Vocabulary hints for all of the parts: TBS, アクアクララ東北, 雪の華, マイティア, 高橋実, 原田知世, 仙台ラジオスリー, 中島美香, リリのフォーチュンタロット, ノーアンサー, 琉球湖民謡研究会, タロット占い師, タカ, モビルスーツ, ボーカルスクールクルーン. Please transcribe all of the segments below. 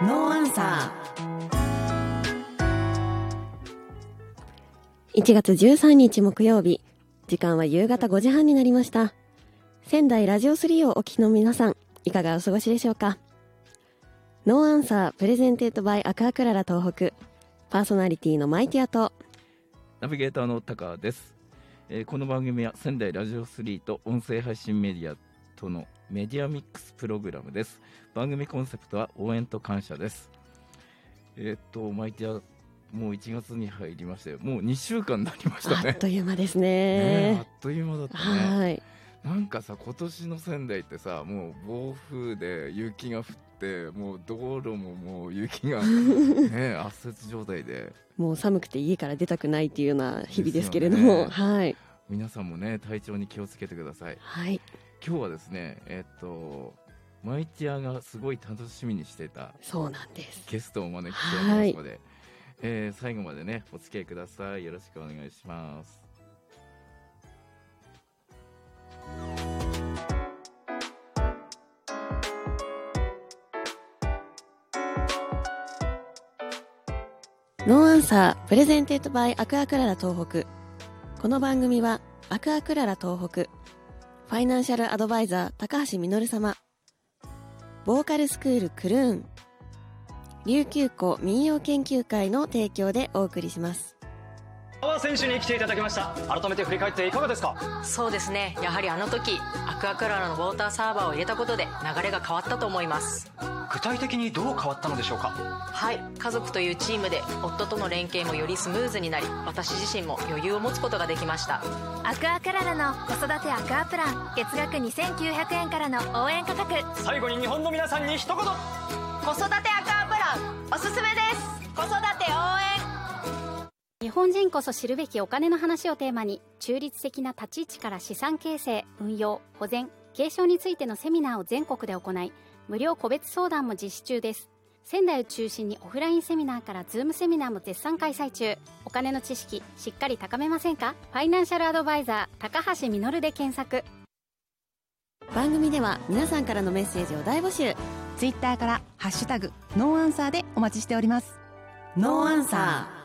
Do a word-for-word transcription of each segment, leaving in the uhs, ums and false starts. ノーアンサー。いちがつじゅうさんにち木曜日、時間は夕方ごじはんになりました。仙台ラジオスリーをお聞きの皆さん、いかがお過ごしでしょうか。ノーアンサープレゼンテッドバイアクアクララ東北、パーソナリティのマイティアとナビゲーターのタカです。えー、この番組は仙台ラジオスリーと音声配信メディアとのメディアミックスプログラムです。番組コンセプトは応援と感謝です。えー、っとマイティア、もういちがつに入りまして、もうにしゅうかんになりましたね。あっという間です ね, ね。あっという間だったね。はい、なんかさ、今年の仙台ってさ、もう暴風で雪が降って、もう道路ももう雪が、ね、圧雪状態でもう寒くて家から出たくないっていうような日々ですけれども、ね、はい、皆さんもね、体調に気をつけてください。はい、今日はですね、えっとマイティアがすごい楽しみにしていたそうなんです、ゲストをお招きしておりますので、はい、えー、最後までね、お付き合いください。よろしくお願いします。ノーアンサープレゼンテッドバイアクアクララ東北。この番組はアクアクララ東北ファイナンシャルアドバイザー高橋実様、ボーカルスクールクルーン、琉球湖民謡研究会の提供でお送りします。川選手に来ていただきました。改めて振り返っていかがですか。そうですね、やはりあの時アクアクララのウォーターサーバーを入れたことで流れが変わったと思います。具体的にどう変わったのでしょうか。はい、家族というチームで夫との連携もよりスムーズになり、私自身も余裕を持つことができました。アクアクララの子育てアクアプラン、月額にせんきゅうひゃくえんからの応援価格。最後に日本の皆さんに一言。子育てアクアプランおすすめです。子育て応援。日本人こそ知るべきお金の話をテーマに、中立的な立ち位置から資産形成、運用、保全、継承についてのセミナーを全国で行い、無料個別相談も実施中です。仙台を中心にオフラインセミナーからズームセミナーも絶賛開催中。お金の知識しっかり高めませんか。ファイナンシャルアドバイザー高橋実で検索。番組では皆さんからのメッセージを大募集。ツイッターからハッシュタグノーアンサーでお待ちしております。ノーアンサー。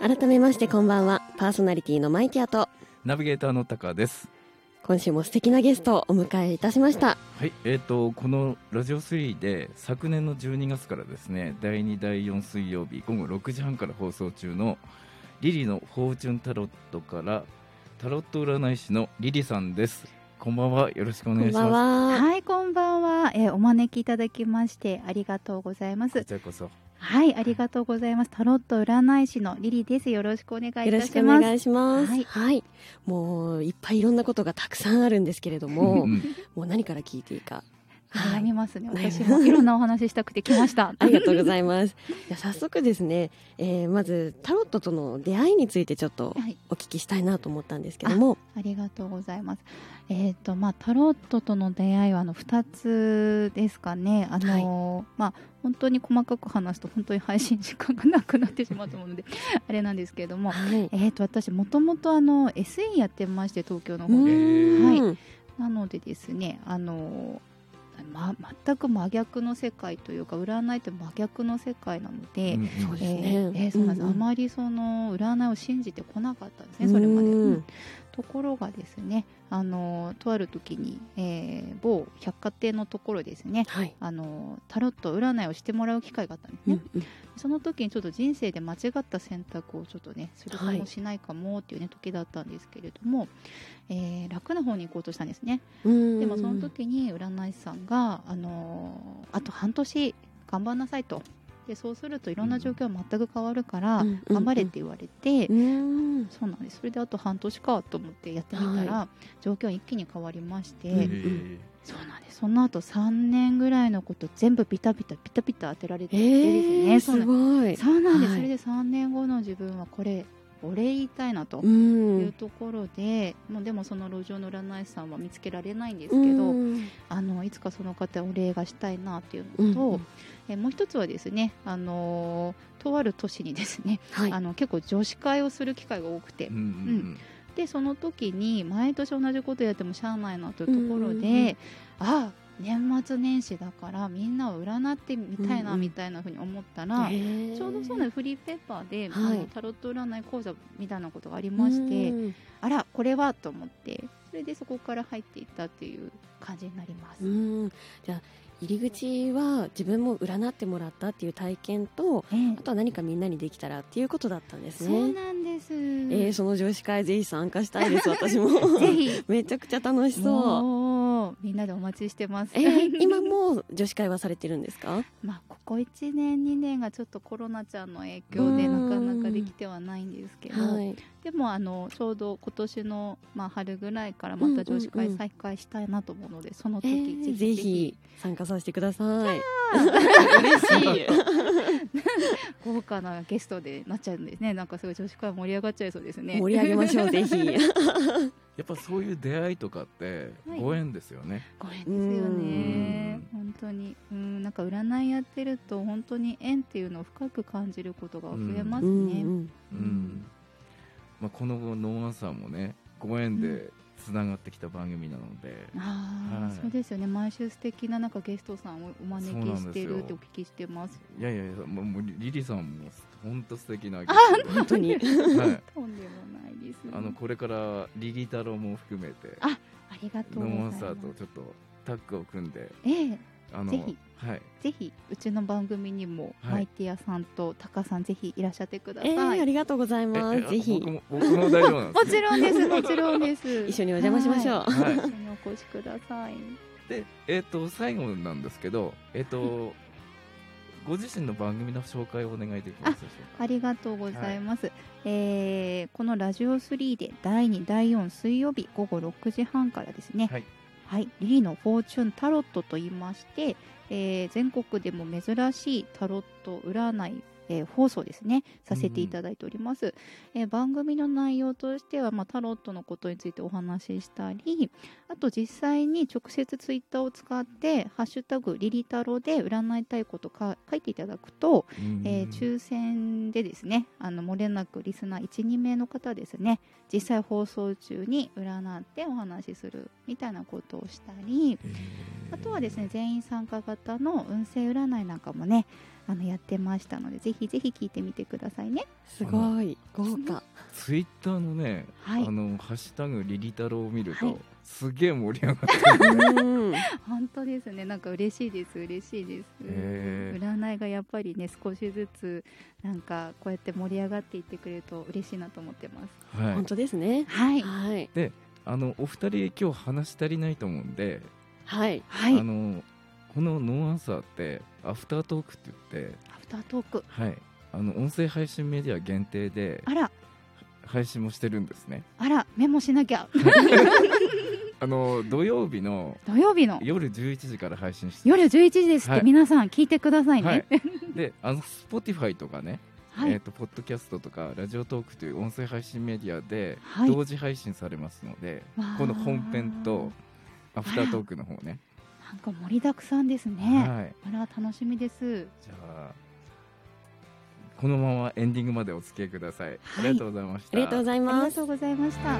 改めましてこんばんは、パーソナリティのマイティアとナビゲーターのタカです。今週も素敵なゲストをお迎えいたしました。はい、えー、とこのラジオスリーで昨年のじゅうにがつからですね、だいにだいよん水曜日午後ろくじはんから放送中のリリのフォーチュンタロットからタロット占い師のリリさんです。こんばんは、よろしくお願いします。こんばんは。はい、こんばんは、えー、お招きいただきましてありがとうございます。こちらこそ。はい、ありがとうございます。タロット占い師のリリです。よろしくお願いいたします。よろしくお願いします。はい、はい、もういっぱいいろんなことがたくさんあるんですけれども、もう何から聞いていいか。悩みますね。はい、私もいろんなお話したくて来ました。ありがとうございます。じゃ早速ですね、えー、まずタロットとの出会いについてちょっとお聞きしたいなと思ったんですけども。はい、あ, ありがとうございます。えっ、ー、とまあタロットとの出会いはあのふたつですかね。あの、はい、まあ。本当に細かく話すと本当に配信時間がなくなってしまうと思うのであれなんですけれども、はい、えー、と私もともと エスイー やってまして、東京の方で、はい、なのでですね、あの、ま、全く真逆の世界というか、占いって真逆の世界なので、あまりその占いを信じてこなかったんですね、それまで。うん、ところがですね、あのとある時に、えー、某百貨店のところですね、はい、あのタロット占いをしてもらう機会があったんですね。うんうん、その時にちょっと人生で間違った選択をちょっとね、するかもしないかもっていうね、はい、時だったんですけれども、えー、楽な方に行こうとしたんですね。うんうん、でもその時に占い師さんが、あのー、あと半年頑張んなさいと。でそうするといろんな状況は全く変わるから頑張れって言われて、うんうんうん、そうなんです。それであと半年かと思ってやってみたら、はい、状況は一気に変わりまして、うん、そうなんです。その後さんねんぐらいのこと全部ビタビタビタビタ当てられてですね、すごい。そうなんです。それでさんねんごの自分はこれお礼言いたいなというところで、うん、もうでもその路上の占い師さんは見つけられないんですけど、うん、あのいつかその方お礼がしたいなというのと、うん、えもう一つはですね、あのとある都市にですね、はい、あの結構女子会をする機会が多くて、うんうんうん、でその時に毎年同じことやってもしゃあないなというところで、うんうん、ああ年末年始だからみんなを占ってみたいなみたいなふうに思ったら、うんうん、ちょうどそうなフリーペーパーで、はい、あのタロット占い講座みたいなことがありまして、うん、あらこれはと思ってそれでそこから入っていったっていう感じになります、うん、じゃあ入り口は自分も占ってもらったっていう体験と、えー、あとは何かみんなにできたらっていうことだったんですね。そうなんです、えー、その女子会ぜひ参加したいです私もぜひめちゃくちゃ楽しそうみんなでお待ちしてます、えー、今も女子会はされてるんですかまあここいちねんにねんがちょっとコロナちゃんの影響でなかなかできてはないんですけど、はい、でもあのちょうど今年の、まあ、春ぐらいからまた女子会再開したいなと思うので、うんうんうん、その時、えー、ぜひぜひ参加させてください嬉しい豪華なゲストでなっちゃうんですね。なんかすごい女子会盛り上がっちゃいそうですね。盛り上げましょうぜひやっぱそういう出会いとかってご縁ですよね、はい、ご縁ですよね本当に。うん、なんか占いやってると本当に縁っていうのを深く感じることが増えますね。うんうんうん、まあ、この後ノーアンサーもねご縁でつながってきた番組なので、うん、あはい、そうですよね。毎週素敵 な, なんかゲストさんをお招きしてるってお聞きしてます。いやいやいや、もうリリさんも本当素敵なゲストで本当に、はい、とんでもないです、ね、あのこれからリリ太郎も含めてあありがとうございますノーアンサーとちょっとタッグを組んで、えーあのぜひ、はい、ぜひうちの番組にも、はい、マイティアさんとタカさんぜひいらっしゃってください、えー、ありがとうございます。ぜひ僕 も, 僕も大丈夫なんです、ね、もちろんですもちろんです一緒にお邪魔しましょう、はいはい、お越しください。で、えー、と最後なんですけど、えーとご自身の番組の紹介をお願いできますでしょうか。 あ, ありがとうございます、はい、えー、このラジオスリーでだいにだいよん水曜日午後ろくじはんからですね、はい、はい、リリのフォーチュンタロットといいまして、えー、全国でも珍しいタロット占い、えー、放送ですねさせていただいております、うん、えー、番組の内容としては、まあ、タロットのことについてお話ししたり、あと実際に直接ツイッターを使ってハッシュタグリリタロで占いたいことか書いていただくと、うん、えー、抽選でですね、あの漏れなくリスナー いち,に 名の方ですね実際放送中に占ってお話しするみたいなことをしたり、あとはですね全員参加型の運勢占いなんかもねあのやってましたのでぜひぜひ聞いてみてくださいね。すごい豪華。ツイッターのね、はい、あのハッシュタグリリ太郎を見ると、はい、すげえ盛り上がってる、うん、本当ですね。なんか嬉しいです嬉しいです、えー、占いがやっぱりね少しずつなんかこうやって盛り上がっていってくれると嬉しいなと思ってます、はい、本当ですね、はいはい、であのお二人今日話足りないと思うんで、はい、はい、あのこのノーアンサーってアフタートークって言ってアフタートーク、はい、あの音声配信メディア限定であら配信もしてるんですね。あらメモしなきゃあの土曜日の土曜日の夜じゅういちじから配信して夜じゅういちじですって、はい、皆さん聞いてくださいね、はい、であの Spotify とかね、はい、えー、とポッドキャストとかラジオトークという音声配信メディアで同時配信されますので、はい、この本編とアフタートークの方ねなんか盛りだくさんですね、はい、あら楽しみです。じゃあこのままエンディングまでお付き合いください、はい、ありがとうございました。ありがとうございます。ありがとうございました。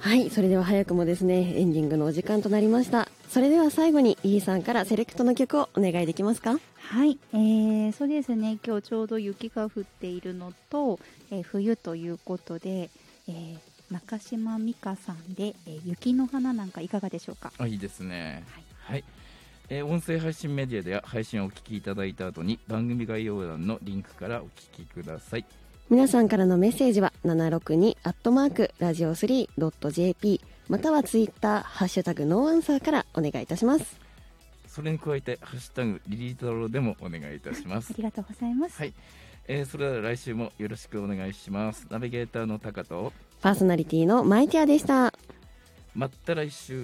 はい、それでは早くもですねエンディングのお時間となりました。それでは最後にリリさんからセレクトの曲をお願いできますか。はい、えー、そうですね今日ちょうど雪が降っているのと、えー、冬ということで、えー、中島美香さんで、えー、雪の花なんかいかがでしょうか。あ、いいですね、はいはい、えー、音声配信メディアでは配信をお聞きいただいた後に番組概要欄のリンクからお聞きください。皆さんからのメッセージは ななろくに アットマーク ラジオスリー ドット ジェーピー またはツイッターハッシュタグノーアンサーからお願いいたします。それに加えてハッシュタグリリートロでもお願いいたします。ありがとうございます。はい、えー、それでは来週もよろしくお願いします。ナビゲーターのタカとパーソナリティのマイティアでした。また来週。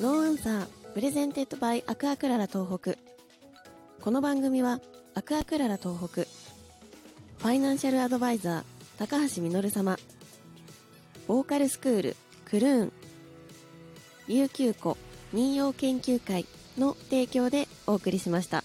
ノーアンサープレゼンテッドバイアクアクララ東北。この番組はアクアクララ東北ファイナンシャルアドバイザー高橋実様、ボーカルスクールクルーン、琉球湖民謡研究会の提供でお送りしました。